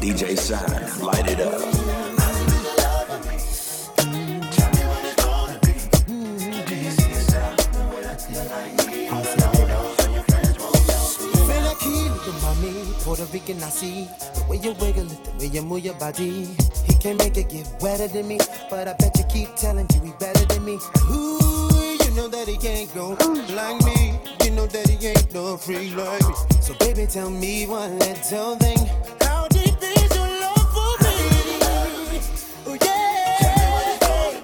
DJ Sine, light it up. Puerto Rican, I see the way you wiggle it, the way you move your body. He can make it get wetter than me, but I bet you keep telling you he better than me. Ooh, you know that he can't go like me. You know that he ain't no free like me. So baby, tell me one little thing. How deep is your love for me? Oh yeah, oh yeah.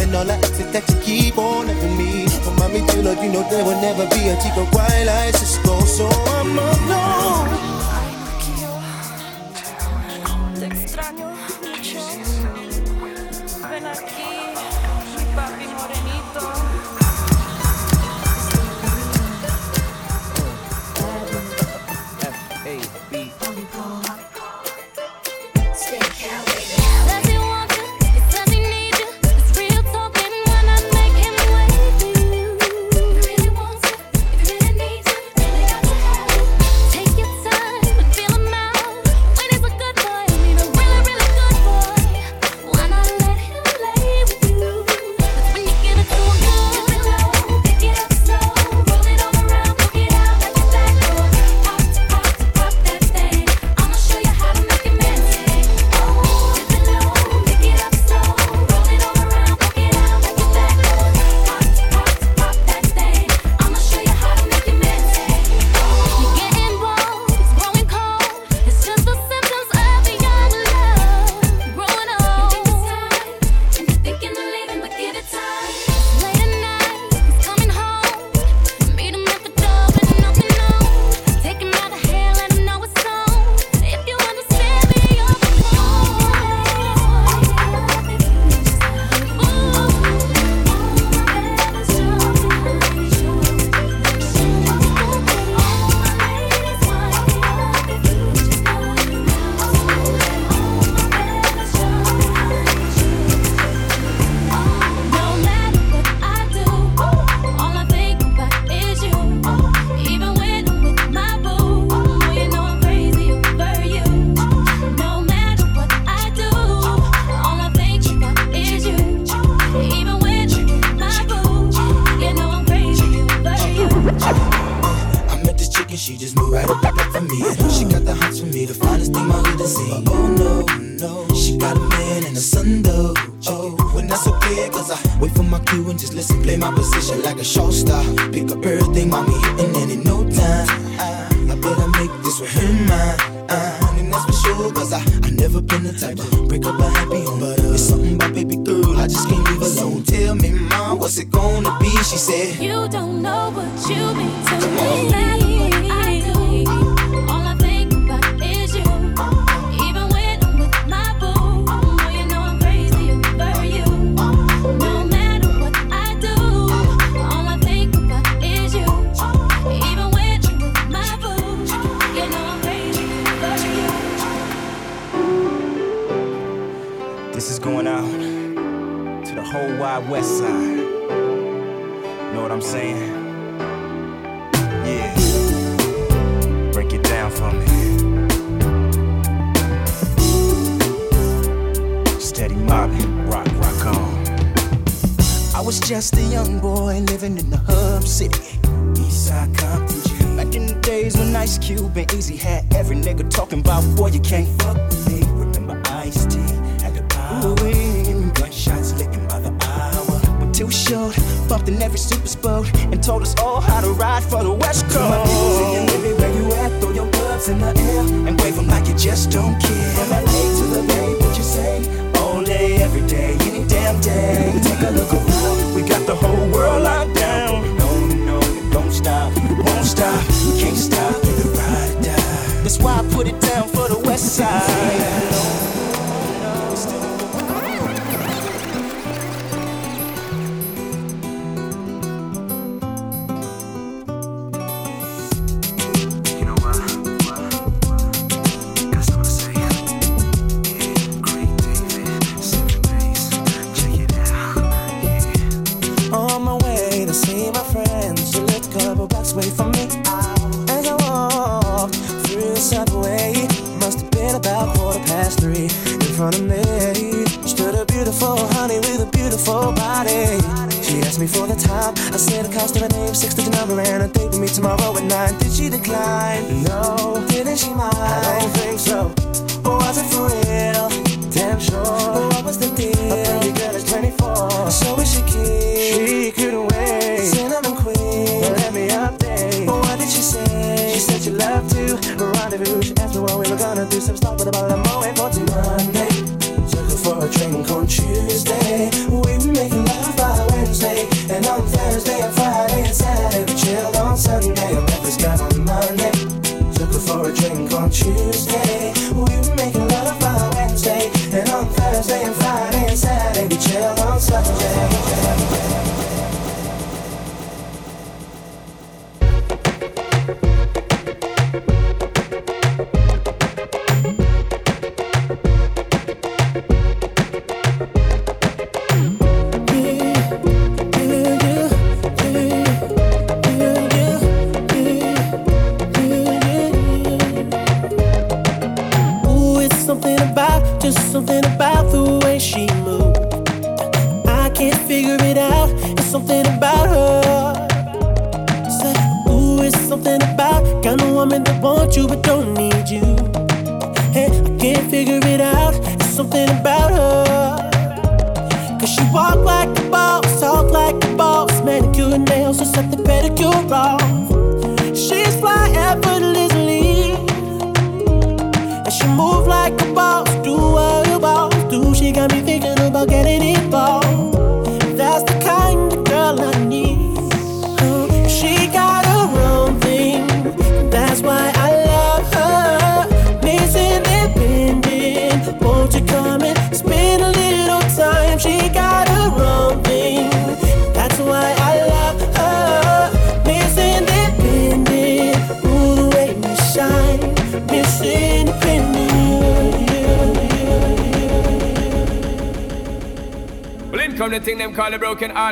And all I ask is that you keep on loving me. For mommy to love you know there will never be a chico while I just go. So I'm alone. Ay, Maquillo, te extraño mucho. Ven aquí, mi papi morenito. West Side, know what I'm saying? Yeah, break it down for me. Steady mobbing, rock, rock on. I was just a young boy living in the hub city, Eastside Compton. Back in the days when Ice Cube and Eazy had every nigga talking about, boy, you can't fuck with me. Remember Ice T had the power, gunshots licking by the hour. We're too short, bumped in every super boat, and told us all how to ride for the West Coast. My music and everywhere you at, throw your gloves hands in the air and wave them like you just don't care. From LA to the Bay, what you say? All day, every day, any damn day. Take a look around, we got the whole world locked down. No, it don't stop, it won't stop, we can't stop, you can ride or die. That's why I put it down for the West Side. Yeah.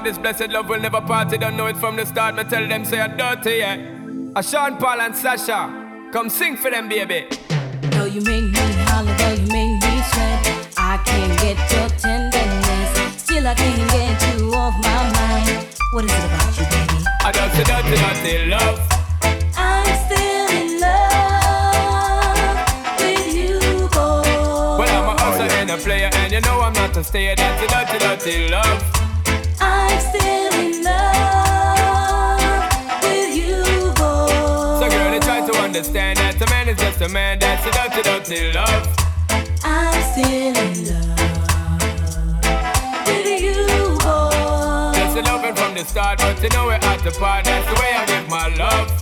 This blessed love will never part, you don't know it from the start. Me tell them say you're dirty, yeah. Sean Paul and Sasha, come sing for them, baby. Though you make me holler, though you make me sweat, I can't get your tenderness. Still I can't get you off my mind. What is it about you, baby? I dirty, dirty, dirty love. I'm still in love with you, boy. Well, I'm a hustler and a player, and you know I'm not to stay. Dirty, dirty, dirty love. I'm still in love with you, boy. So girl, they try to understand that a man is just a man. That's a dirty, dirty love. I'm still in love with you, boy. That's a loving from the start, but you know we're at the part. That's the way I give my love.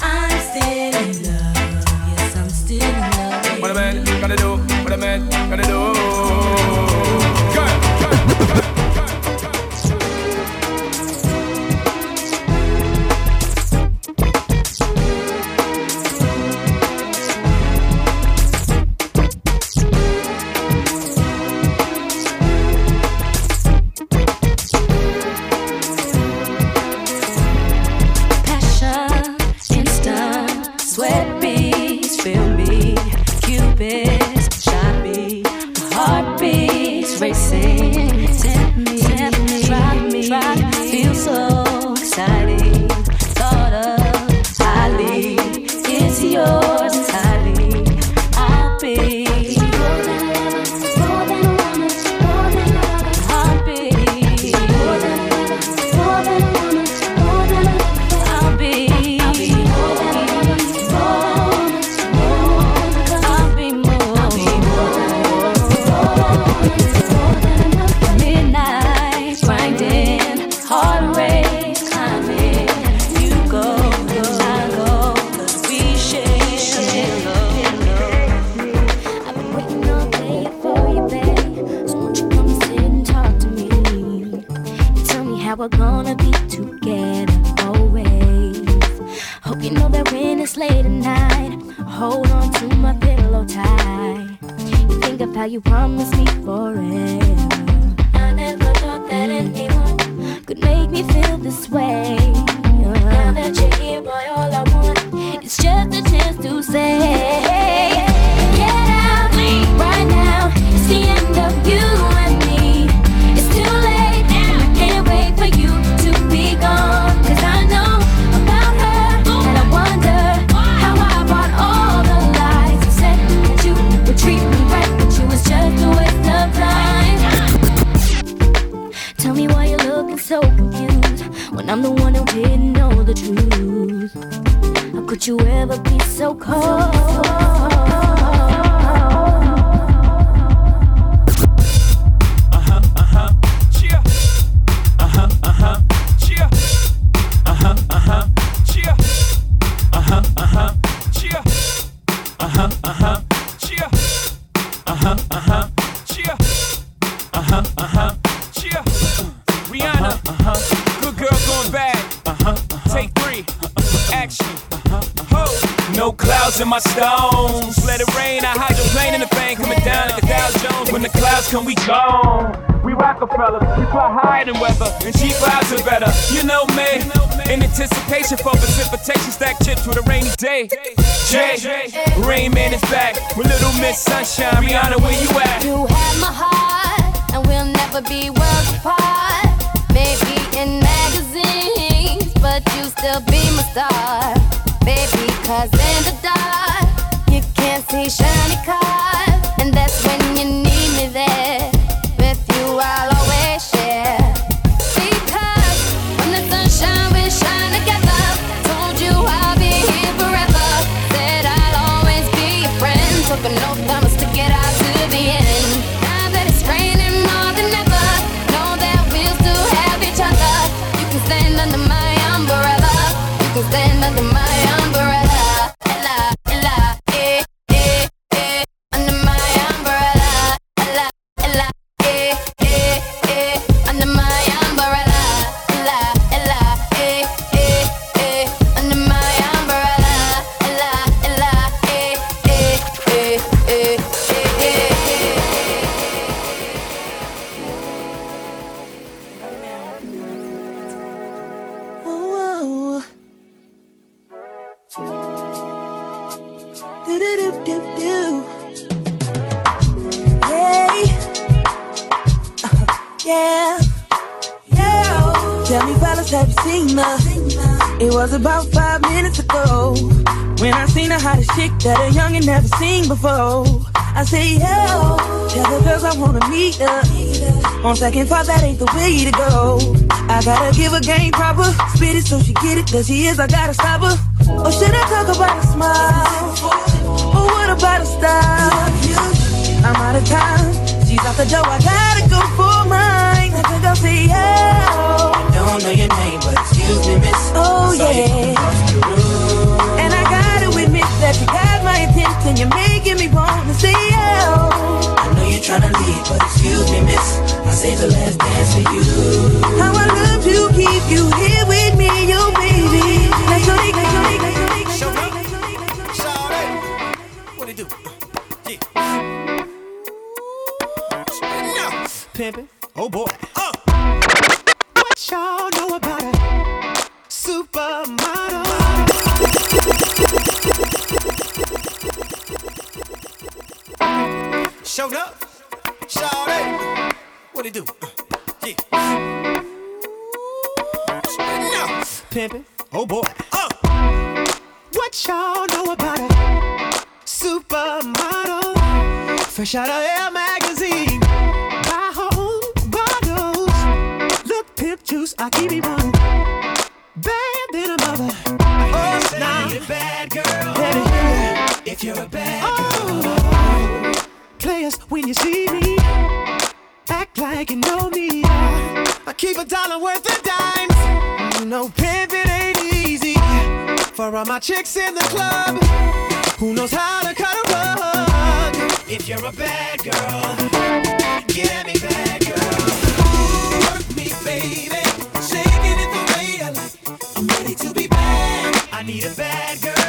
I'm still in love. Yes, I'm still in love with you. What a man gotta do, what a man gotta do. Girl, girl, girl. that when it's late at night, I hold on to my pillow tight. You think of how you promised me forever. I never thought that anyone could make me feel this way. Now that you're here, boy, all I want is just a chance to say, get out, leave right now. It's the end of you and me. It's too late and I can't wait for you to be gone. Cause I know about her and I wonder how I bought all the lies. You said that you would treat me right, but you was just a waste of time. Tell me why you're looking so confused when I'm the one who didn't know the truth. How could you ever be so cold? Rihanna, good girl going bad. Take three, action. No clouds in my stones. Let it rain, I hydroplane in the bank. Coming down like a Dow Jones. When the clouds come, we gone. We Rockefellers, we fly higher than weather, and cheap vibes are better. You know me, in anticipation for precipitation, stack chips with a rainy day. Jay, Rain Man is back with Little Miss Sunshine. Rihanna, where you at? You have my heart, and we'll never be worlds apart. Maybe in magazines, but you still be my star. Baby, cause in the dark, you can't see shiny cars, and that's when you need me there. I'll always share, because when the sunshine we shine together, told you I'll be here forever, said I'll always be your friend, took an oath I must stick it out to the end. Now that it's raining more than ever, know that we'll still have each other. You can stand under my umbrella, you can stand under my umbrella. Ella, Ella, eh, eh, eh, under my umbrella. Ella, Ella, eh, eh. It was about 5 minutes ago when I seen the hottest chick that a youngin' never seen before. I say, yo, tell the girls I wanna meet her. On second thought, that ain't the way to go. I gotta give her game proper, spit it so she get it, cause she is, I gotta stop her. Or should I talk about a smile? Or what about a style? I'm out of time, she's out the door, I gotta go for mine. I think I'll say, yo, don't know your name, but excuse me, miss. Oh, so yeah. And I gotta admit that you got my attention. You're making me want to say, oh. I know you're trying to leave, but excuse me, miss. I saved the last dance for you. How I love to keep you here with me, yo, baby. Let's go, let's go, let's go, let's go. What it do? Yeah. Pimpin'. Oh, boy. Y'all know about a supermodel. Showed up, shawty. What it do? Yeah. No. Pimpin'. Oh boy. What y'all know about a supermodel? Fresh out of Elle magazine. Juice, I keep it one. Bad than a mother. Oh, now nah. Bad girl. Baby, if you're a bad girl. Players, when you see me, act like you know me. I keep $1 worth of dimes. You know, pimpin' ain't easy. For all my chicks in the club, who knows how to cut a rug? If you're a bad girl, get me bad girl. Baby, shaking it the way I like. I'm ready to be bad. I need a bad girl.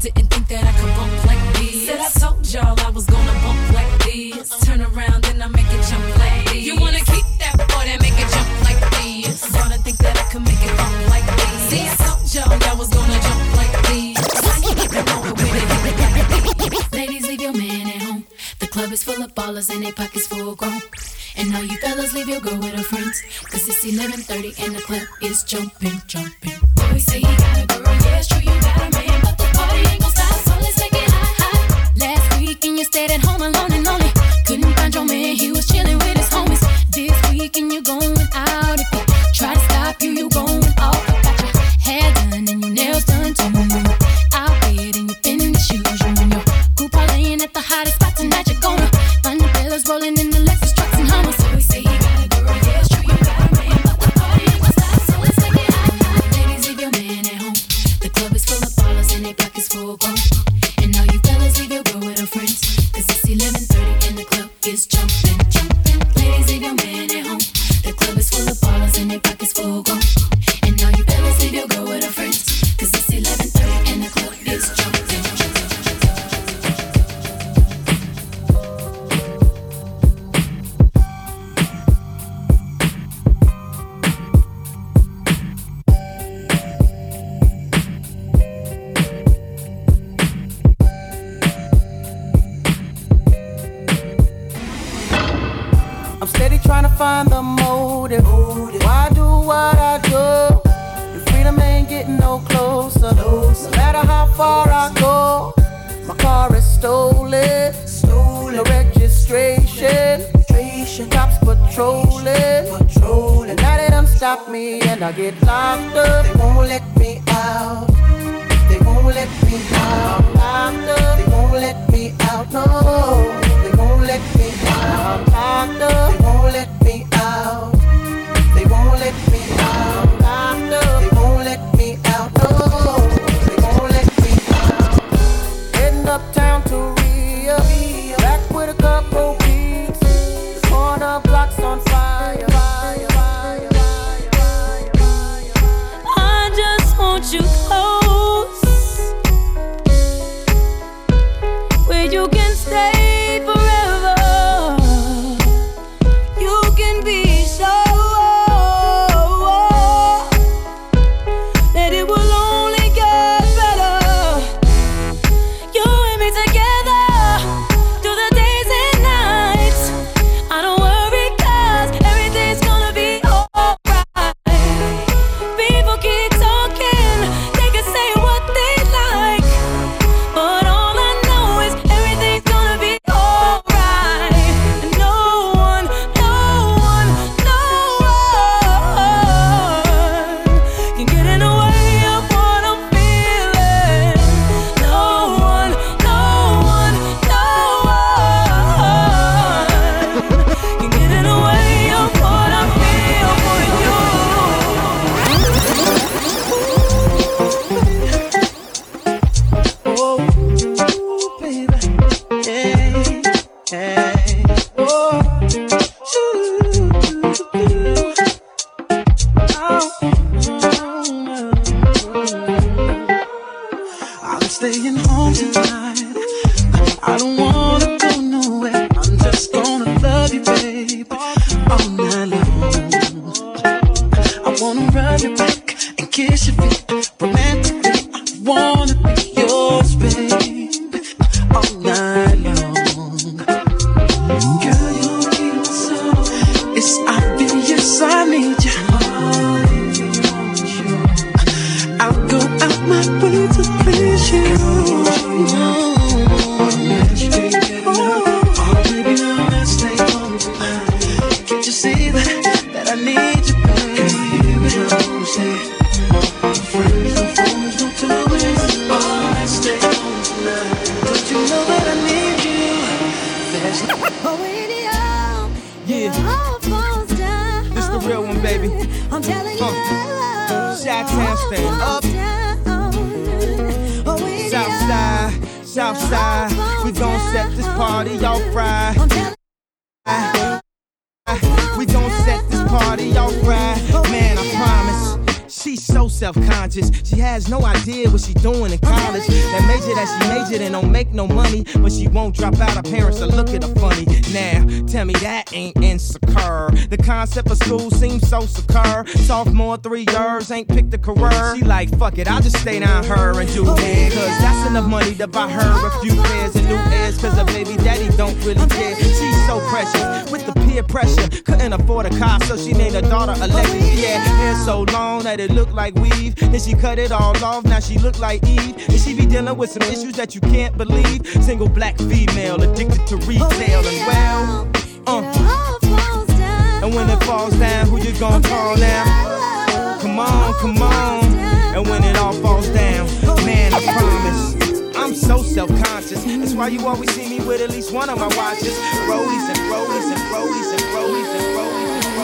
didn't think that I could bump like these. Said I told y'all I was gonna bump like these. Turn around and I make it jump like these. You wanna keep that boy and make it jump like these. Wanna think that I could make it bump like these. See, I told y'all I was gonna jump like these. I ain't even know it when it hit. Ladies, leave your man at home. The club is full of ballers and their pockets full grown. And all you fellas, leave your girl with her friends. Cause it's 11:30 and the club is jumping, jumping. We say you got a girl, yeah, it's true, you got a man. But the party ain't gon' stop, so let's make it hot, hot. Last weekend you stayed at home alone and lonely. Couldn't find your man, he was chilling with his homies. This weekend you going out. If you try to stop you, you going off. I got your hair done and your nails done too. When you're out with and you're thin in the shoes. You and your group all laying at the hottest spot tonight. You're gonna find the fellas rolling in the Lexus trucks and Hummers. So we say you got a girl, yeah, it's true, you got a man. But the party ain't gon' stop, so let's make it hot, hot. Ladies, leave your man at home. The club is full of ballers and their pockets full grown. And all you fellas, leave your girl with her friends. Cause it's 11:30 and the club is jumping, jumping. Ladies, leave your man at home. The club is full of ballers and their pockets full grown. And all you fellas, leave your girl with her friends. Cause it's 11:30 and the club is jumping. Find the motive. Why do what I do? And freedom ain't getting no closer. No matter how far I go, my car is stolen. No registration. Cops patrolling. Now they done stop me and I get locked up. They won't let me out. They won't let me out. I'm locked up. They won't let me out. No. They won't let me out. I'm locked up. They won't let me out. They won't let me out. They won't let me out. No, they won't let me out. Heading uptown to Rio, back with a couple beats. The corner block's on fire. I just want you close, where you can stay. so self-conscious. She has no idea what she doing in college. That major that she majored in don't make no money, but she won't drop out. Her parents are looking at her funny. Now, tell me that ain't insecure. The concept of school seems so secure. Sophomore, 3 years, ain't picked a career. She like, fuck it, I'll just stay down her and do it. Cause that's enough money to buy her a few pairs and new airs. Cause her baby daddy don't really care. She's so precious with the peer pressure. Couldn't afford a car, so she named her daughter Alexis. Yeah, hair so long that it looked like weave. Then she cut it all off, now she look like Eve. And she be dealing with some issues that you can't believe. Single black female addicted to retail. And well, and when it falls down, who you gonna call now? Come on, come on. And when it all falls down, man, I promise I'm so self-conscious. That's why you always see me with at least one of my watches. Rollies and rollies and rollies and rollies and rollies and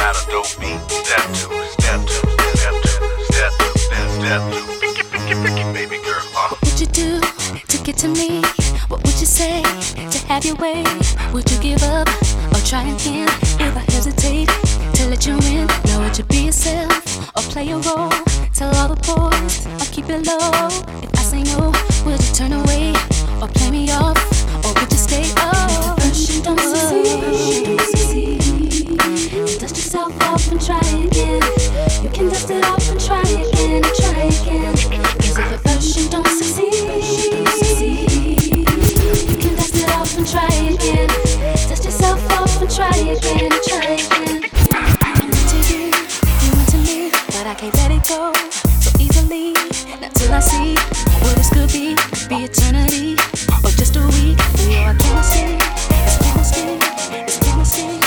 I got a dope beat. Step two, step two, step two, step two, step two. Picky, picky, picky, baby girl. What would you do to get to me? What would you say to have your way? Would you give up or try again? If I hesitate to let you in, now would you be yourself or play a role? Tell all the boys I'll keep it low. If I say no, would you turn away or play me off? Or would you stay up? First you don't succeed. Dust yourself off and try again. You can dust it off and try again, and try again. Cause if at first you don't succeed, you can dust it off and try again. Dust yourself off and try again, and try again. I'm into you, you into me, but I can't let it go so easily. Not till I see what this could be eternity or just a week. You know I can't see. It's chemistry, it's chemistry.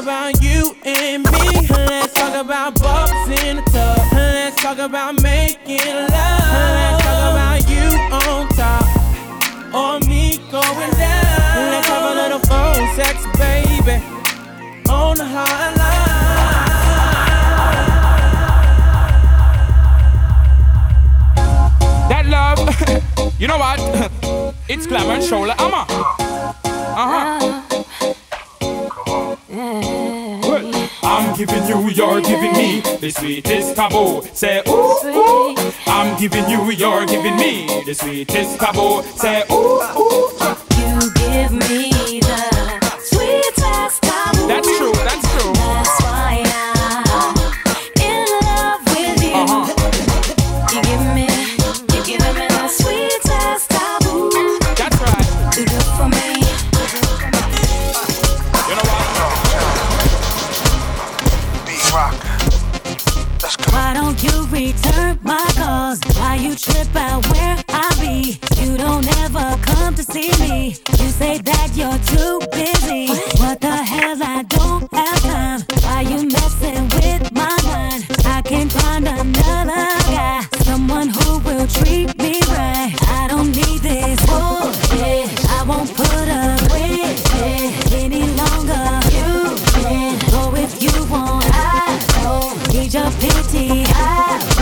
About you and me, let's talk about bumps in the tub, let's talk about making love, let's talk about you on top, or me going down, let's have a little phone sex, baby, on the hotline. That love, you know what, it's Glamour and Shola Amma. I'm giving you, you're giving me the sweetest combo. Say ooh ooh. I'm giving you, you're giving me the sweetest combo. Say ooh ooh. You give me the sweetest combo. That's true. That's true. That's why I'm in love with you. You give me the sweetest combo. That's right. Do good for me. Why don't you return my calls? Why you trip out where I be? You don't ever come to see me. You say that you're too busy. What the hell, I don't have time. Why you messing with my mind? I can find another guy, someone who will treat me right. I don't need this bullshit. I won't put up with it any longer. You can go if you want. Need your pity, I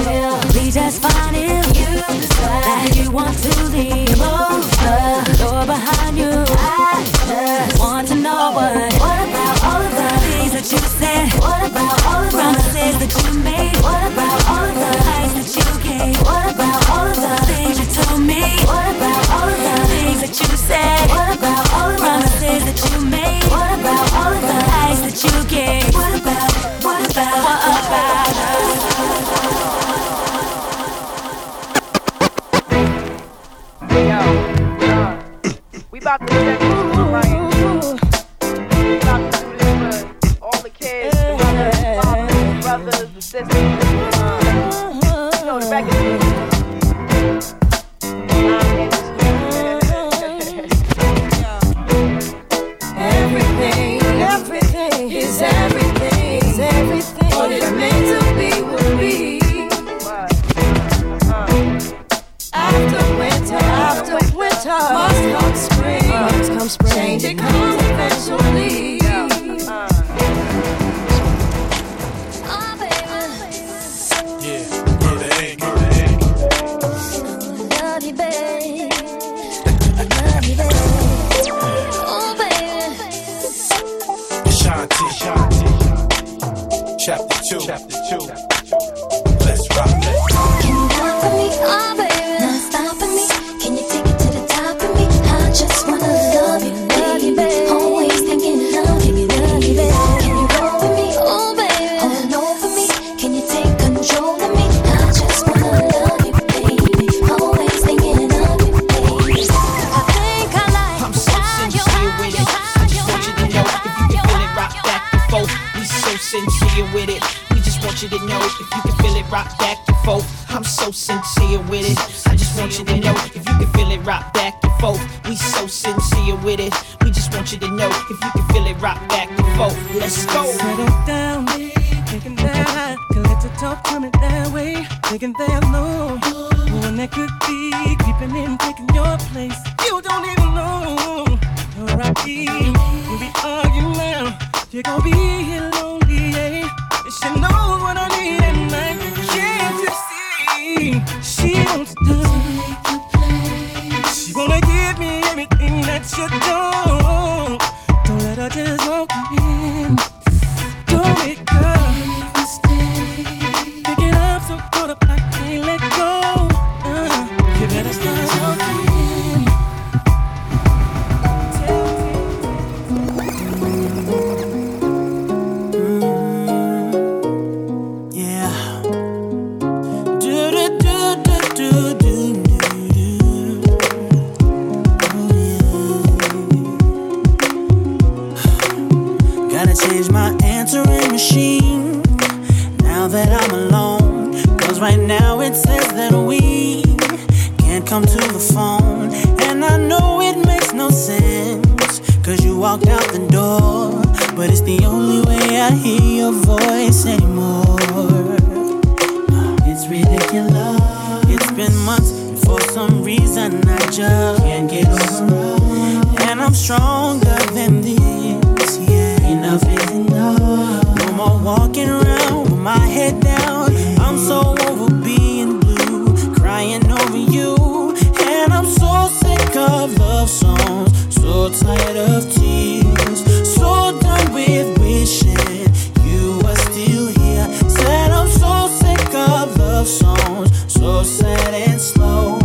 will be just fine if you decide that you want to leave over. Door behind you, I just want to know what about all of the things that you said? What about all of the promises that you made? What about all of the lies that you gave? What about all of the things you told me? What about all of the things that you said? What about all of the promises that you made? What about all of the lies that you gave? We about to get to all the kids, the mothers, the fathers, the brothers, the sisters, the back of everything is everything, is everything. What it meant to be will be. After winter, must come spring. Change it comes eventually. Oh, baby. Yeah, get the egg, get the egg. I love you, babe. I love you, babe. Oh, baby. Shanti, Shanti. Chapter 2. Let's rock it. Can you work for me? Oh, baby. Didn't know if you can feel it, rock back and forth. I'm so sincere with it. I just want you to know if you can feel it, rock back and forth. We so sincere with it. We just want you to know if you can feel it, rock back and forth. Let's go. Settle down, taking that high, collect the talk coming that way, taking that low. One that could be keeping in, taking your place. You don't even know where I be. When we argue now, you're gonna be here lonely, yeah. And she knows what I need at night. Can't you see? She wants to make you play. She wanna give me everything that you don't. Don't let her just walk in. Don't let her stay. Pick it up so caught up I can't let go. You better start walking. Machine, now that I'm alone, cause right now it says that we can't come to the phone, and I know it makes no sense, cause you walked out the door, but it's the only way I hear your voice anymore. It's ridiculous, it's been months, and for some reason I just can't get over it, and I'm stronger than this, yeah, enough is enough. I'm walking around with my head down. I'm so over being blue, crying over you. And I'm so sick of love songs, so tired of tears, so done with wishing you were still here. Said I'm so sick of love songs, so sad and slow.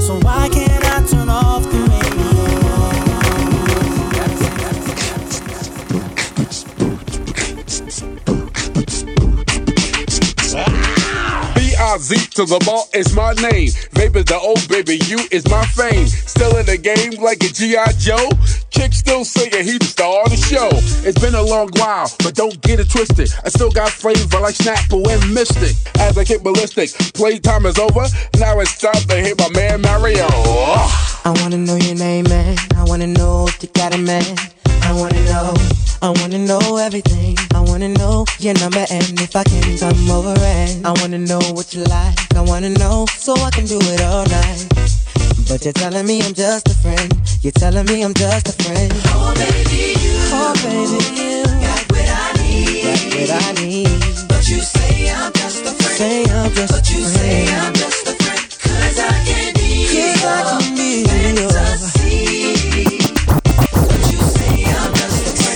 So why can't I turn off the Z to the ball is my name. Baby, the old baby, you is my fame. Still in the game like a G.I. Joe. Chick still singing, he the star of the show. It's been a long while, but don't get it twisted. I still got flavor like Snapple and Mystic. As I get ballistic, playtime is over. Now it's time to hit my man Mario. I wanna know your name, man. I wanna know if you got a man. I wanna know everything. I wanna know your number and if I can come over and I wanna know what you like. I wanna know so I can do it all night. But you're telling me I'm just a friend. You're telling me I'm just a friend. Oh baby, you got what I need. But you say I'm just a friend. Say I'm just a friend. Cause I can be your fantasy. You say I'm just a friend.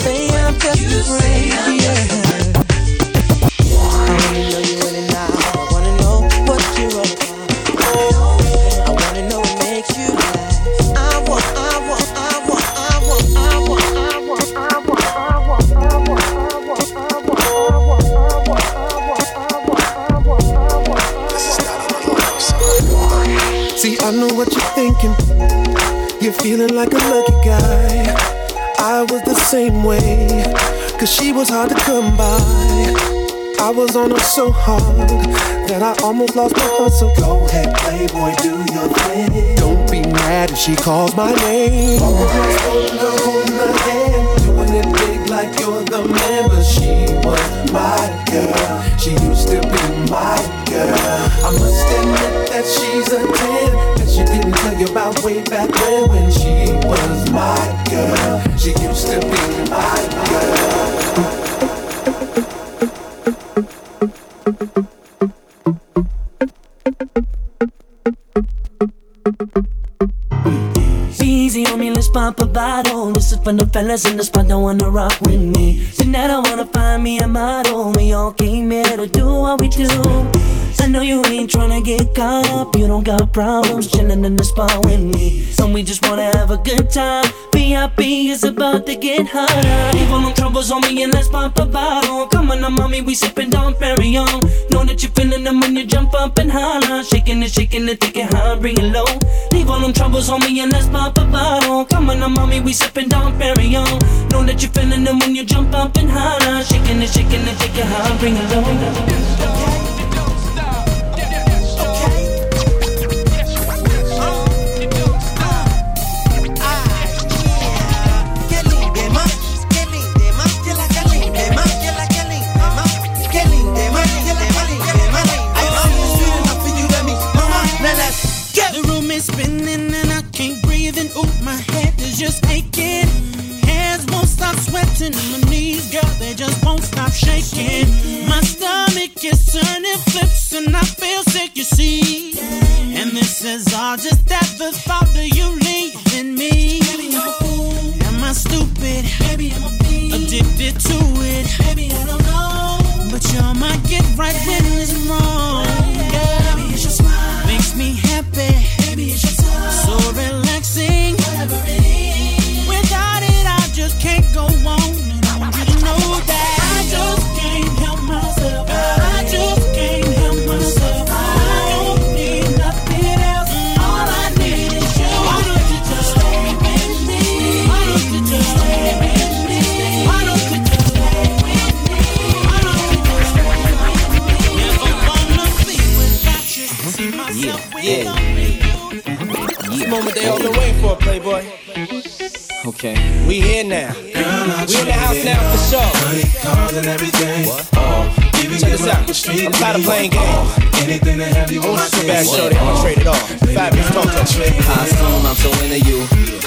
I wanna know you in and out. I wanna know what you're all about. I wanna know what makes you laugh. This is not a love song. See, I know what you're thinking. You're feeling like a lucky guy. I was the same way, cause she was hard to come by. I was on her so hard that I almost lost my hustle. Go ahead, playboy, do your thing. Don't be mad if she calls my name. Always holding her hand, doing it big like you're the man. But she was my girl, she used to be my girl. I must admit that she's a 10. She didn't tell you about way back then when she was my girl. She used to be my girl. Easy on me, let's pop a bottle. This is for the fellas in the spot that wanna rock with me. Tonight I wanna find me a model. We all came here to do what we do. I know you ain't tryna get caught up. You don't got problems chillin' in the spot with me. So we just wanna have a good time. VIP is about to get hotter. Leave all them troubles on me and let's pop a bottle. Come on now, mommy, we sippin' Dom Perignon. Know that you're feeling them when you jump up and holler. Shaking it, take it high, bring it low. Leave all them troubles on me and let's pop a bottle. Come on now, mommy, we sippin' down Mario. Know that you're feeling them when you jump up and holler. Shaking it, take it high, bring it low. Spinning and I can't breathe and ooh, my head is just aching. Hands won't stop sweating, my knees, girl, they just won't stop shaking. My stomach is turning flips and I feel sick, you see. And this is all just at the thought of you leaving me. Am I stupid? Maybe I'm addicted to it. Maybe I don't know, but you're my get right when it's wrong. Maybe it's your smile makes me happy. So relaxing. Whatever it is. Without it, I just can't go on. And I want you to know that I just can't help myself. I just can't help myself. I don't need nothing else. All I need is you. Why don't you just stay with me? Why don't you just stay with me? Why don't you just stay with me? Why don't you just stay with me? Never wanna be without you. See myself without me. This moment they all been waiting for, Playboy. Okay. We here now. Girl, we in the house now for sure. Check this out. I'm tired of playing games. Hold on to the back, shorty. I'm gonna trade it off. 5 years total. I assume I'm so into you.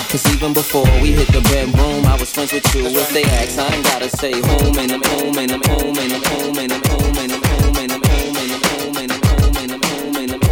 Cause even before we hit the bedroom, I was friends with you. If they ask, I ain't gotta say home and I'm home and I'm home and I'm home and I'm home and I'm home and I'm home and I'm home and I'm home and I'm home and I'm home.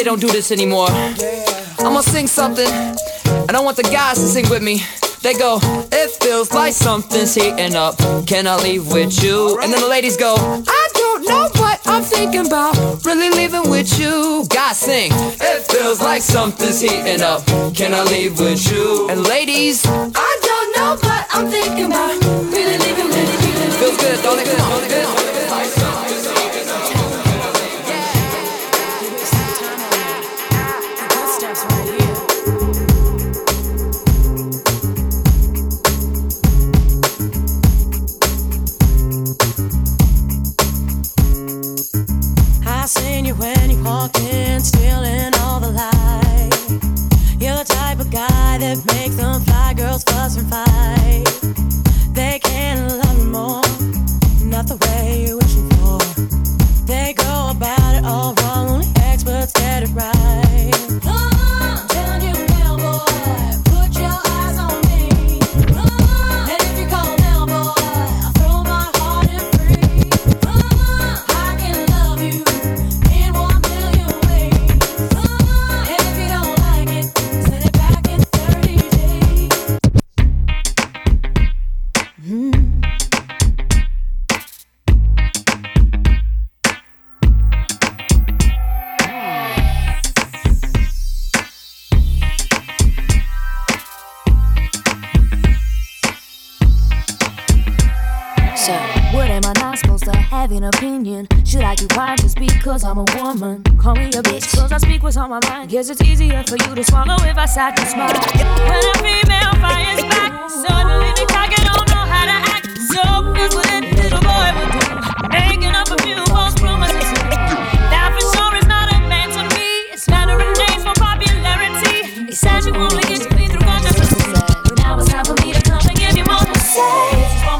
Don't do this anymore. I'm gonna sing something, and I want the guys to sing with me. They go, it feels like something's heating up. Can I leave with you? And then the ladies go, I don't know what I'm I'm thinking about really leaving with you. Guys sing, it feels like something's heating up. Can I leave with you? And ladies, I don't know, but I'm thinking about really leaving with you. Feels good, don't it? Don't it? Stealing all the light. You're the type of guy that makes them fly girls fuss and fight. They can't love you more, not the way you're wishing for. They go about it all wrong, only experts get it right. Come down, you cowboy, put your eyes on me. And if you call now, boy, I'll throw my heart in free. I can love you. Have an opinion, should I keep quiet just because I'm a woman? Call me a bitch, cause I speak what's on my mind. Guess it's easier for you to swallow if I sat and smile. When a female fires back, suddenly the target don't know how to act. So is what a little boy would do, making up a few false rumors. That for sure is not a man to me. It's flattering names for popularity. It says you only get to me through consciousness. But now it's time for me to come and give you more to say. Call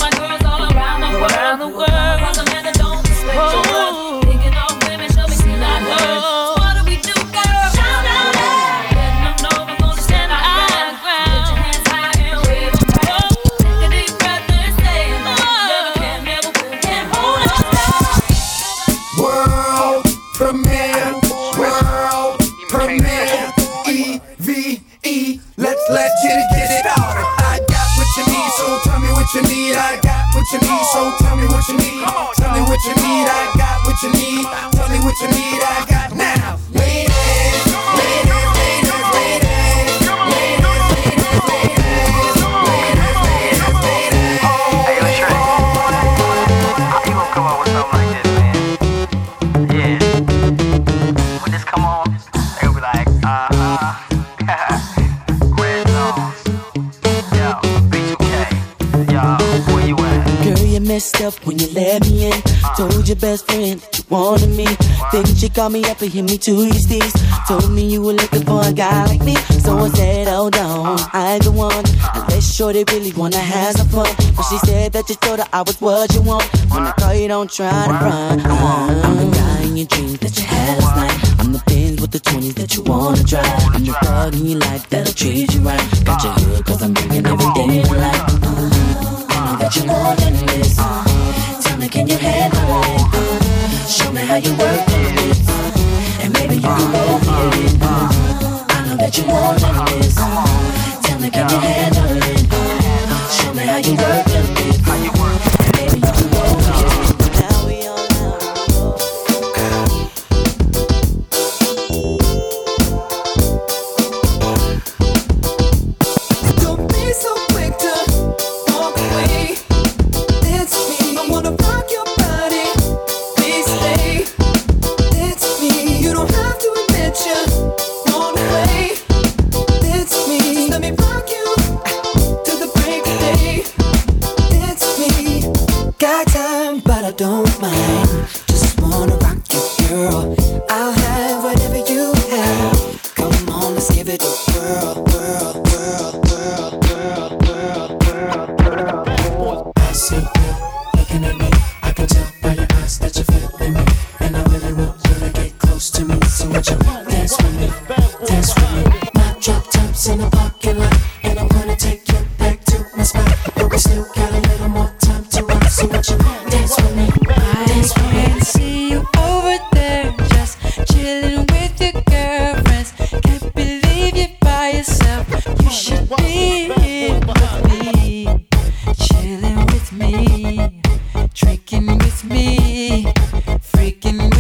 me up and hit me two these days. Told me you were looking for a guy like me. So I said, hold on, I ain't the one. Unless shorty really wanna have some fun. But she said that you told her I was what you want. When I call you, don't try to run. I'm the guy in your dreams that you had last night. I'm the pins with the 20s that you wanna drive. I'm the thug in your life that'll treat you right. Got your hood cause I'm bringing everything in life. I know that you're more than this. Tell me, can you handle it? Show me how you work it, and maybe you can go for it. I know that you want this. Tell me, can you handle it? Show me how you work it, and maybe you can go for it. Chilling with me, drinking with me, freaking with me.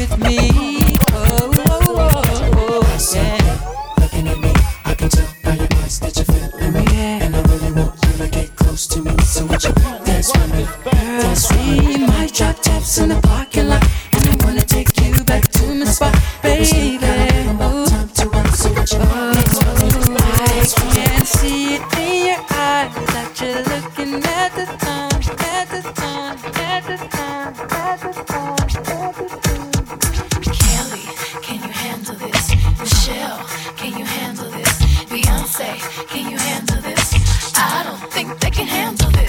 Girl, I see my drop tops in the parking lot, and I wanna take you back to my spot, baby. Ooh. I can see it in your eyes that you're looking at the time, at the time, at the time, at the time, at the time. Kelly, can you handle this? Michelle, can you handle this? Beyonce, can you handle this? I don't think they can handle this.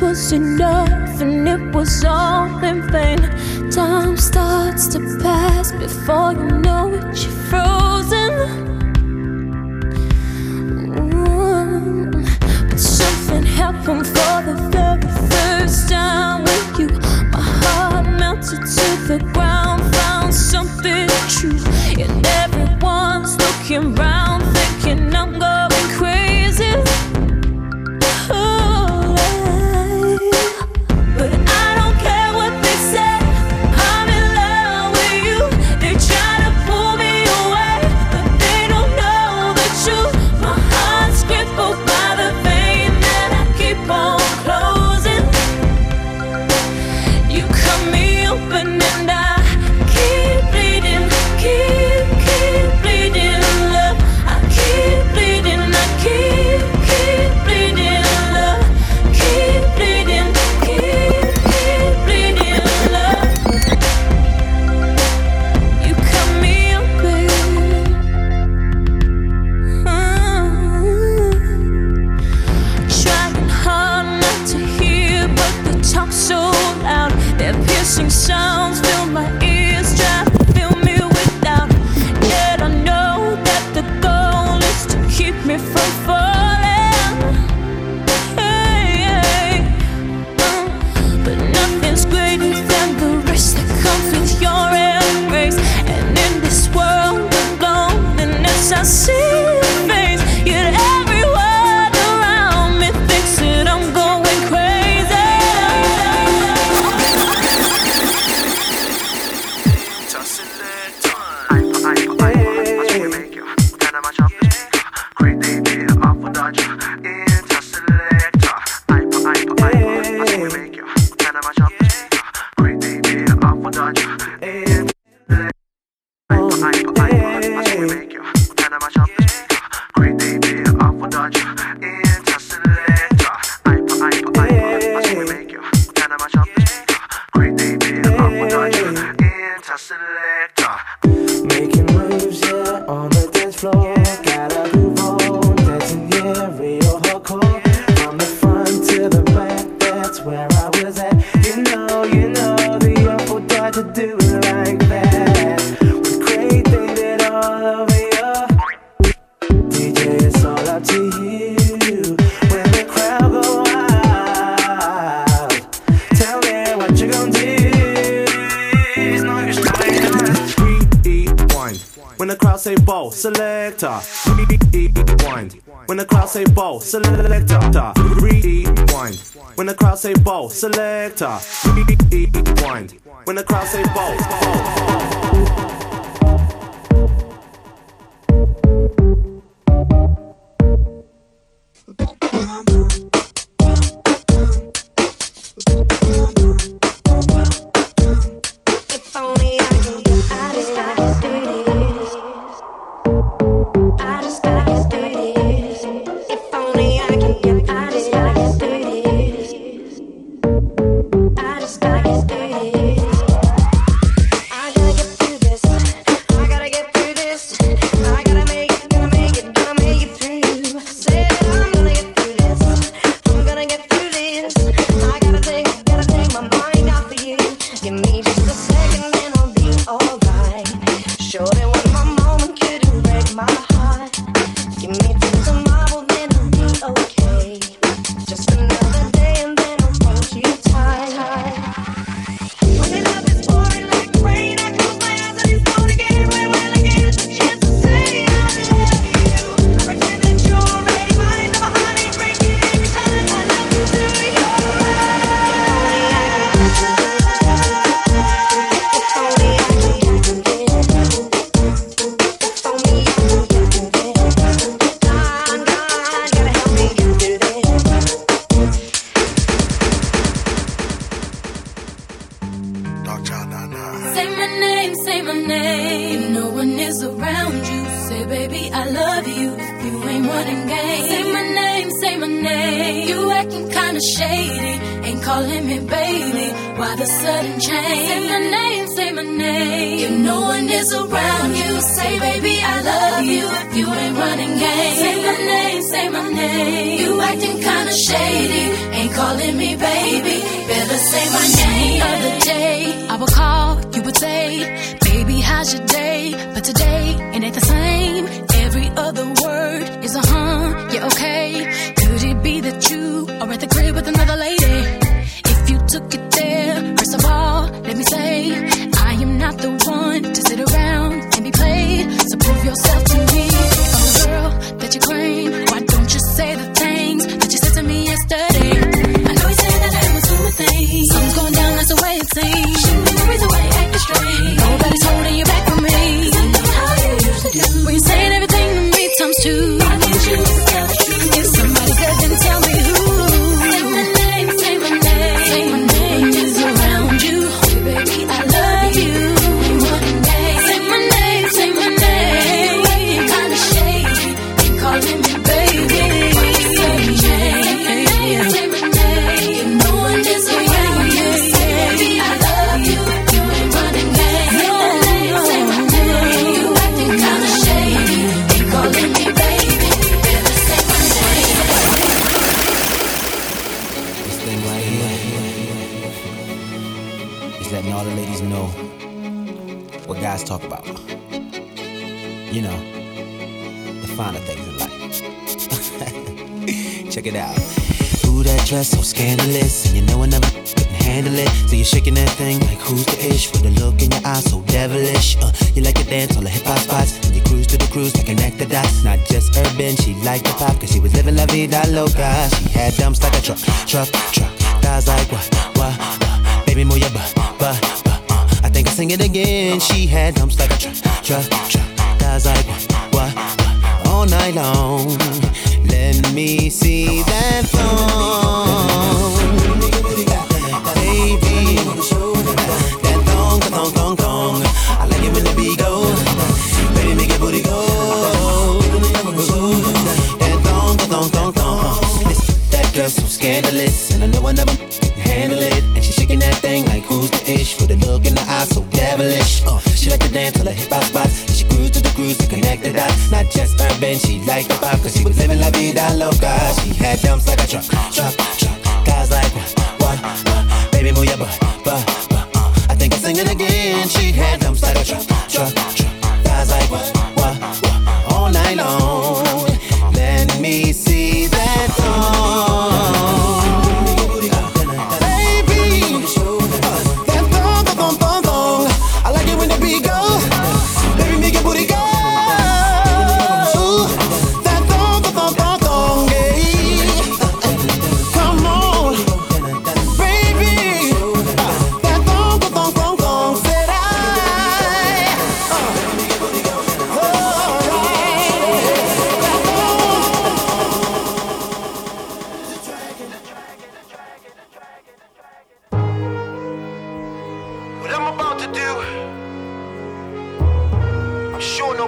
Was enough, and it was all in vain. Time starts to pass before you know it, you're frozen. But something happened for the very first time with you. My heart melted to the ground, found something true, and everyone's looking round, thinking I'm going crazy. Selector, wind. When the crowd say ball, selector. Rewind. When the crowd say ball, selector. Rewind. When the crowd say ball,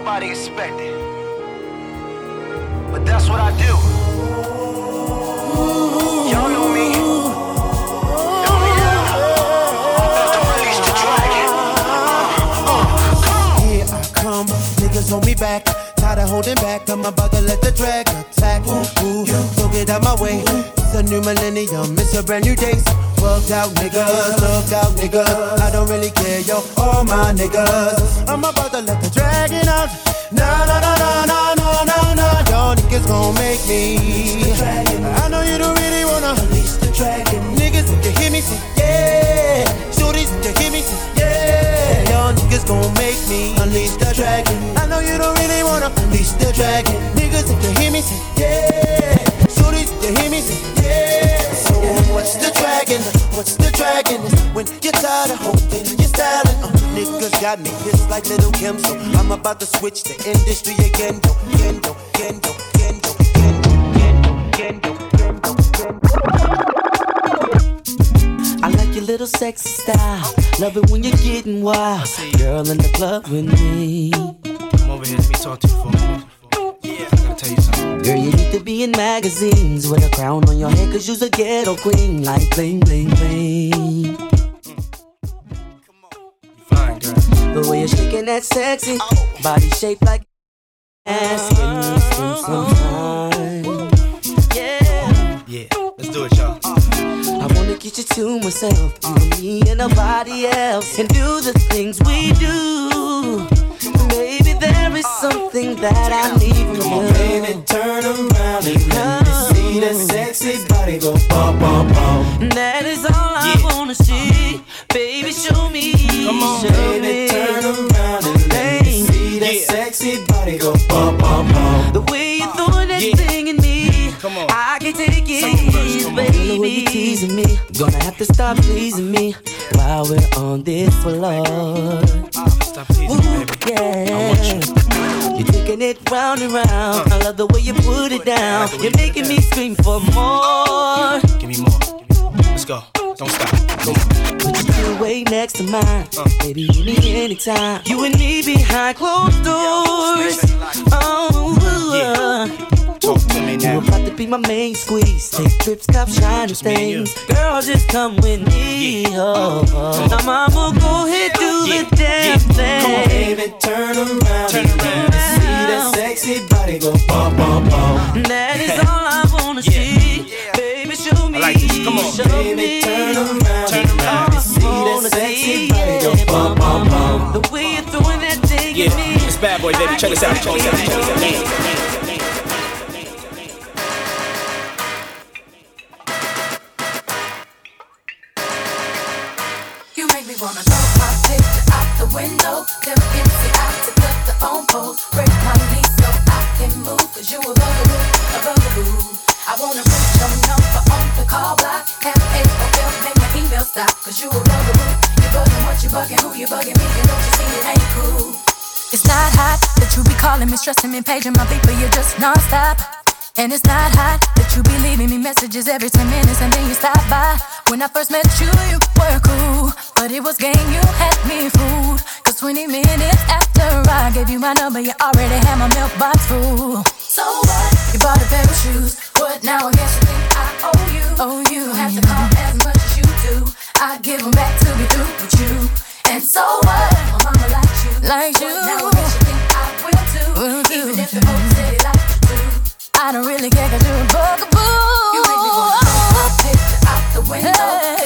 nobody expected. But that's what I do. Y'all know me. Know me now. I'm about to release the dragon. Come on. Here I come, niggas hold me back. Tired of holding back, I'm about to let the drag attack. Ooh, don't get out my way. It's a new millennium, it's a brand new day. Worked out niggas, look out niggas. I don't really care, yo, all my niggas. I'm about to let the dragon out. Nah, nah, nah, nah, nah, nah, nah, nah. Y'all niggas gon' make me. I know you don't really wanna release the dragon. Niggas, if you hear me, say yeah. Shorties, if you hear me, say yeah. Y'all niggas gon' make me unleash the dragon. I know you don't really wanna unleash the dragon. Niggas, if you hear me, say yeah. Shorties, if you hear me, say yeah. So what's the dragon? What's the dragon? When you're tired of hoping, you're styling. Niggas got me pissed like Little Kim, so I'm about to switch the industry again. Kendo, kendo, kendo, kendo, kendo, kendo, kendo. I like your little sexy style. Love it when you're getting wild. Girl in the club with me. Come over here, let me talk to you for a minute. Yeah, I gotta tell you something. Girl, you need to be in magazines with a crown on your head, cause you's a ghetto queen. Like bling, bling, bling. The way you're shaking that sexy body shape like ass in me sometimes. Yeah, yeah, let's do it, y'all. I wanna get you to myself, you, me, and nobody else, and do the things we do. Maybe there is something that I need from you. Come on, baby, turn around and let me see that sexy body go bop, bop, bop. That is all I wanna see. Baby, show me. Come on, show baby, me. Turn around and let me see that sexy body go bop, bop, bop. The way you throwing that thing in me, I can take it, come baby. The way you teasing me, gonna have to stop pleasing me while we're on this floor. Stop teasing, baby. Yeah. I want you. You're taking it round and round. I love the way you put it down. You're making me scream for more. Give me more. Let's go. Don't stop. Go. Put your way next to mine. Baby, you need anytime. You and me behind closed doors. Oh, talk to me now. You're about to be my main squeeze. Take trips, cop, shiny things. Girl, just come with me. Now, mama, go ahead, do the damn thing. Come on, baby, turn around. Turn around. See that sexy body go bop, bop, bop. That is all I wanna see. I like this. Come on, baby, turn around. Turn around. See that sexy body go bum, bum, bum. The way you're throwing that thing at me. It's bad boy, baby. Check this out. Check this out. Check this out. You make me wanna throw my picture out the window. Then empty out to cut the phone poles. Break my knees so I can move. Cause you above the roof. I wanna reach your number on the call block. Have a fulfill, make my email stop. Cause you a rubber root. You buggin' what you buggin', who you buggin' me. And don't you see it ain't cool. It's not hot that you be calling me, stressing me, paging my people, you're just non-stop. And it's not hot that you be leaving me messages every 10 minutes and then you stop by. When I first met you, you were cool, but it was game, you had me fooled. Cause 20 minutes after I gave you my number, you already had my mailbox full. So what? You bought a pair of shoes. But now I guess you think I owe you. Don't have to call as much as you do. I give them back till we through with you. And so what? My mama likes you. Like you. Now I guess you think I will too. Even if the folks said they like you too. I don't really care cause you're a bugaboo. You make me wanna throw my picture out the window.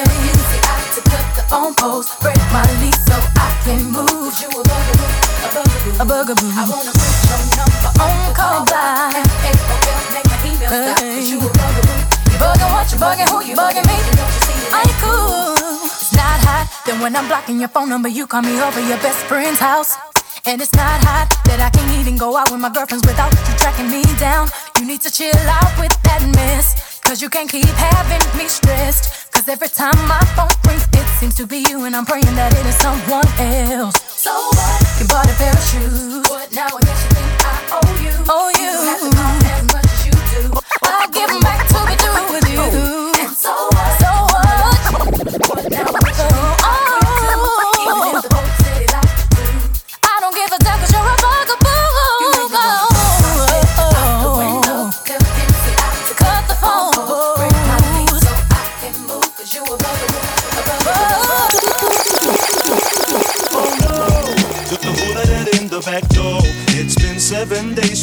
Every easy out to cut the phone post. Break my lease so I can move. You a bugaboo, a bugaboo, a bugaboo. I wanna put your number on the call by. Cause you a bugger, you buggin' what you buggin', who you buggin' me? I ain't cool. It's not hot, then when I'm blocking your phone number, you call me over your best friend's house. And it's not hot that I can't even go out with my girlfriends without you tracking me down. You need to chill out with that mess, cause you can't keep having me stressed. Cause every time my phone rings, it seems to be you, and I'm praying that it is someone else. So what? You bought a pair of shoes. What now? I guess you think I owe you. You have to call as much as you do. I give them back to be through with you. And so what? So what? What now? Even if the whole city likes you. I don't give a damn cause you're a bugaboo.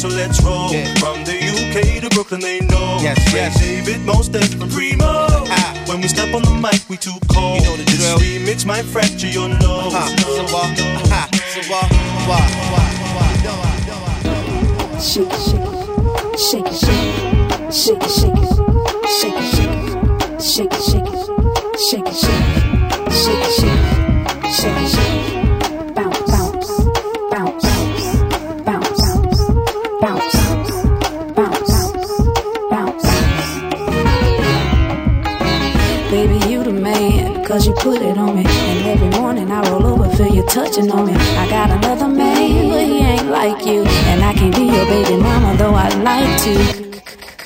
so let's roll. Yeah. From the UK to Brooklyn, they know. Yes, yes. David, Mos Def, and Primo. Ah. When we step on the mic, we too cold. You know the drill. This remix might fracture your nose. Shake, shake, shake, shake, shake, shake, shake, shake, shake, shake, shake, shake, shake, shake. Cause you put it on me, and every morning I roll over, feel you touching on me. I got another man, but he ain't like you, and I can't be your baby mama, though I'd like to.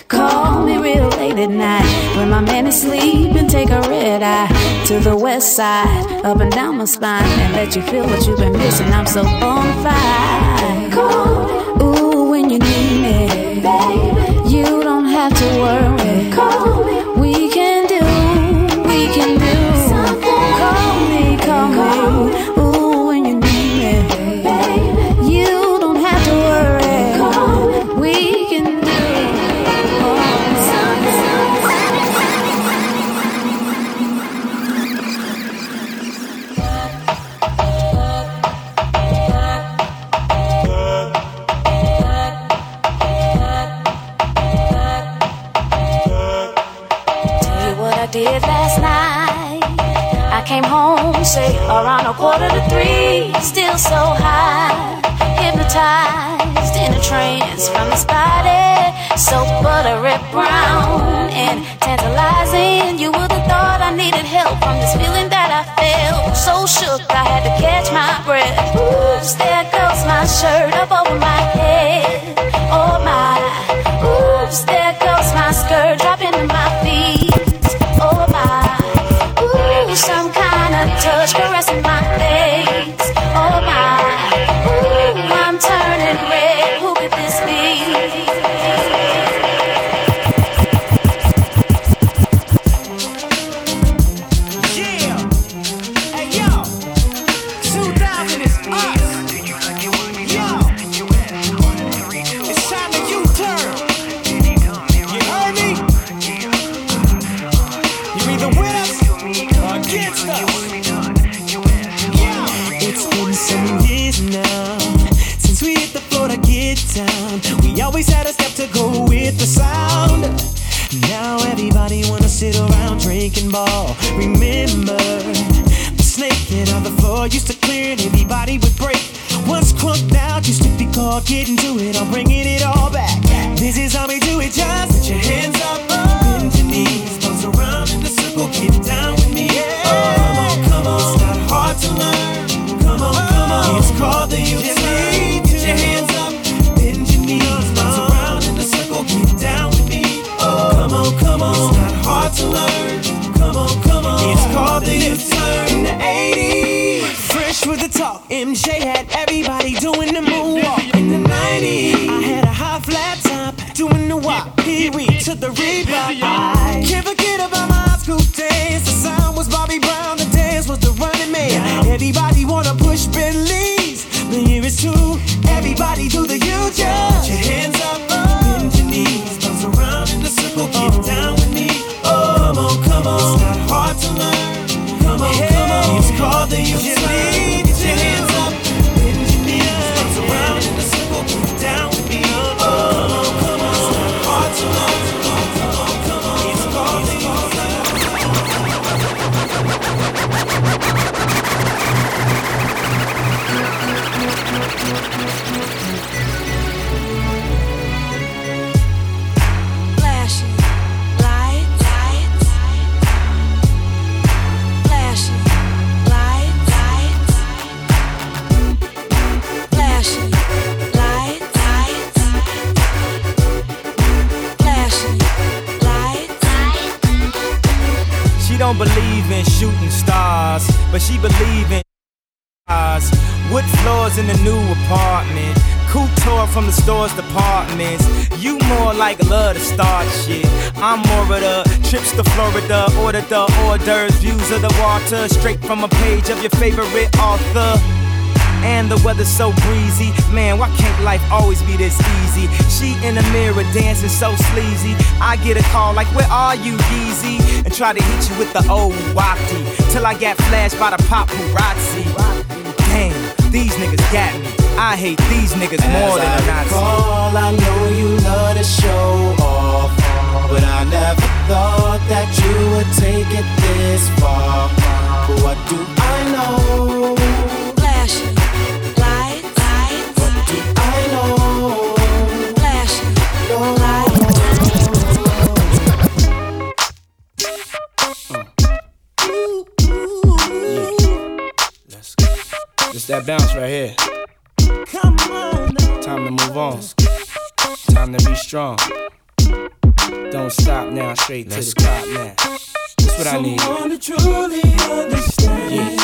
Call me real late at night, when my man is sleeping, take a red eye to the west side, up and down my spine, and let you feel what you've been missing. I'm so on fire. Call me, ooh, when you need me, baby. You don't have to worry. Call me, we can do. Call me, ooh, when you need me, baby. You don't have to worry. Call me, we can do it. Tell you what I did last night. I came home, say, around 2:45, still so high, hypnotized in a trance from his body, so buttery brown and tantalizing. You would've thought I needed help from this feeling that I felt, so shook I had to catch my breath. Oops, there goes my shirt up over my head, oh my. Oops, there goes my skirt dropping to my feet, oh my. Some kind of touch caressing my face, oh my. Ooh, I'm turning red, who could this be? Yeah, hey yo, 2000 is us. Did you like it when we yo, it's time that you turn. You heard me? You either win us, it's been some years now since we hit the floor to get down. We always had a step to go with the sound. Now everybody wanna sit around drinking ball. Remember the snake hit on the floor used to clear and everybody would break. Once crunked out used to be called getting to it. I'm bringing it all back. This is how we do it. Just put your hands up, bend your knees, bounce around in the circle, get down. To learn. Come on, come on. It's called the youth turn. Get your hands up, bend your knees, bounce around in a circle, get down with me. Oh, come on, come on. It's not hard to learn. Come on, come on. It's called the youth turn. In the 80s, fresh with the talk, MJ had everybody doing the moonwalk. In the 90s, I had a high flat top, doing the walk, Pee Wee to the Reebok. I can't forget about my high school days. The sound was Bobby Brown. Was the running man. Everybody wanna push Bentleys, but here it's true. Everybody do the U-turn. Put your hands up, bend your knees, bounce around in the circle, get down with me. Oh, come on, come on. It's not hard to learn. Come on, come on. It's called the U-turn. Get your hands up, bend your knees, bounce around in the circle, get down with me. Oh, come on, come on. It's not hard to learn. Come on, come on. It's called the U-turn. Don't believe in shooting stars, but she believe in stars. Wood floors in the new apartment, couture from the store's departments. You more like love to start shit. I'm more of the trips to Florida, order the hors d'oeuvres, views of the water, straight from a page of your favorite author. and the weather's so breezy. Man, why can't life always be this easy? She in the mirror dancing so sleazy. I get a call like, where are you, Eazy? And try to hit you with the old wapty till I got flashed by the paparazzi. Damn, these niggas got me. I hate these niggas more than a Nazi. I know you love to show off, but I never thought that you would take it this far. But what do I know? Flashing lights. What do I know? Flashing lights. Let's go. It's that bounce right here. Come on, time to move on. Time to be strong. Don't stop now, straight to the top now. That's what I need. Someone to truly understand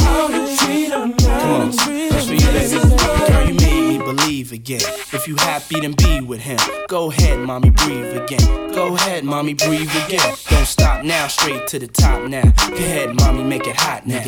how to treat a man. Come on, that's for you, baby. Girl, you made me believe again. If you happy, then be with him. Go ahead, mommy, breathe again. Go ahead, mommy, breathe again. Don't stop now, straight to the top now. Go ahead, mommy, make it hot now.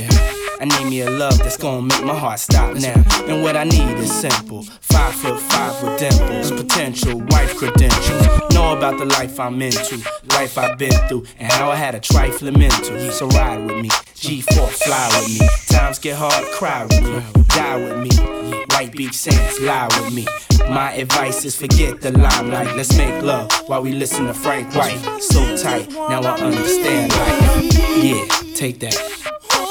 I need me a love that's gonna make my heart stop now. And what I need is simple. 5'5" with dimples, potential wife credentials. Know about the life I'm into, life I've been through, and how I had a trifling mental. So ride with me, G4, fly with me. Times get hard, cry with me, die with me. White beach sands, lie with me. My advice is forget the limelight. Let's make love while we listen to Frank White. So tight, now I understand life. Yeah, take that.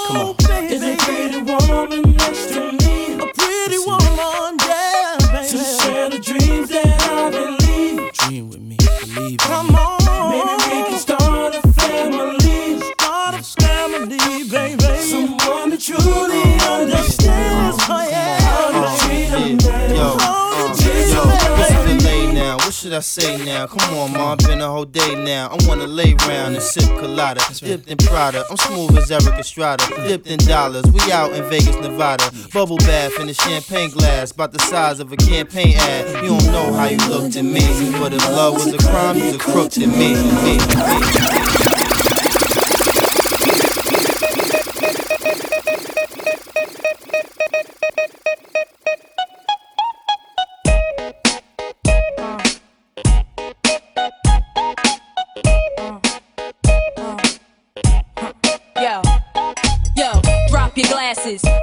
Come on. Is a pretty woman next to me? A pretty woman, yeah, baby. To share the dreams that I believe. Dream with me, believe. Come on, maybe we can start a family. Start a family, baby. Someone that truly understands my What should I say now? Come on, ma, been a whole day now. I wanna lay round and sip colada, dipped in Prada. I'm smooth as Eric Estrada, dipped in dollars. We out in Vegas, Nevada, bubble bath in a champagne glass, about the size of a campaign ad. You don't know how you look to me, but if love was a crime, you's a crook to me.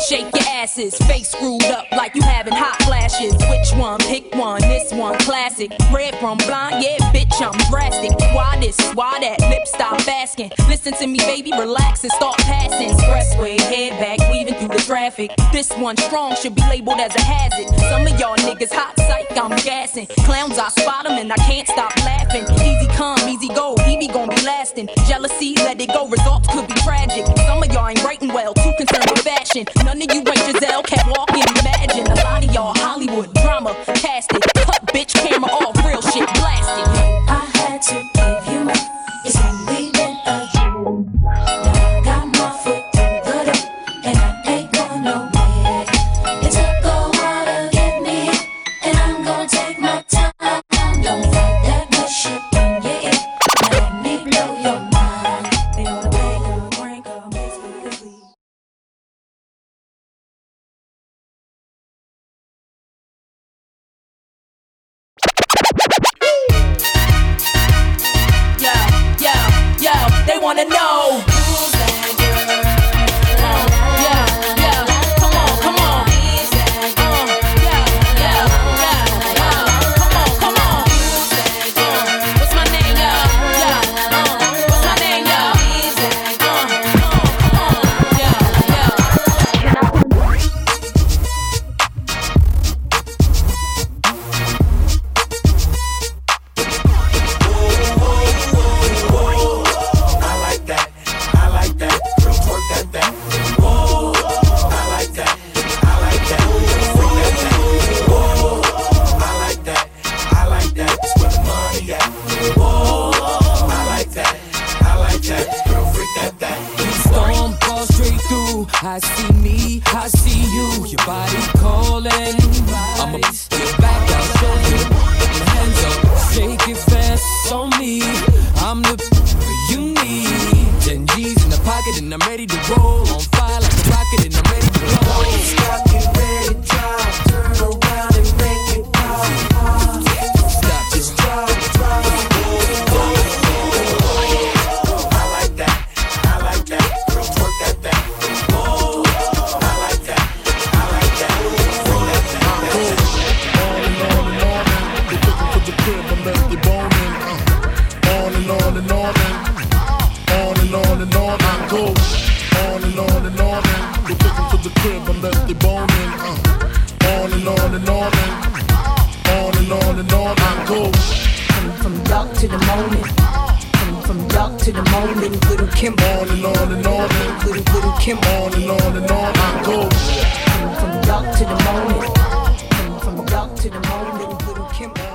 Shake your asses, face screwed up like you having hot flashes. Which one? Pick one, this one, classic. Red from blind, yeah, bitch, I'm drastic. Why this? Why that? Lip stop asking. Listen to me, baby, relax and start passing. Expressway, head back, weaving through the traffic. This one strong should be labeled as a hazard. Some of y'all niggas hot psych, I'm gassing. Clowns, I spot them and I can't stop laughing. Easy come, easy go, he be gon' be lasting. Jealousy, let it go, results could be tragic. Some of y'all ain't writing well, too concerned with fashion. None of you ain't Giselle, can't walk and imagine. A lot of y'all Hollywood drama, cast it, cut bitch, camera off, real shit, blast it. I had to give you up, it's only been a year. Now I got my foot in the door, and I ain't going nowhere. It took a while to get me, and I'm gonna take my time. Don't let that bullshit in your ear, now let me blow your mind. They wanna bang up, break up, wanna know. And I'm ready to roll on fire like a rocket, and I'm ready to roll. and on and on I go. On and on and on and we'll take them to the crib unless they bone in. On and on and on and on and on and on I go. From dark to the morning. From dark to the morning, little Kim. On and on and on, little Kim. On and on and on, I go. From dark to the morning, from dark to the morning, little Kim.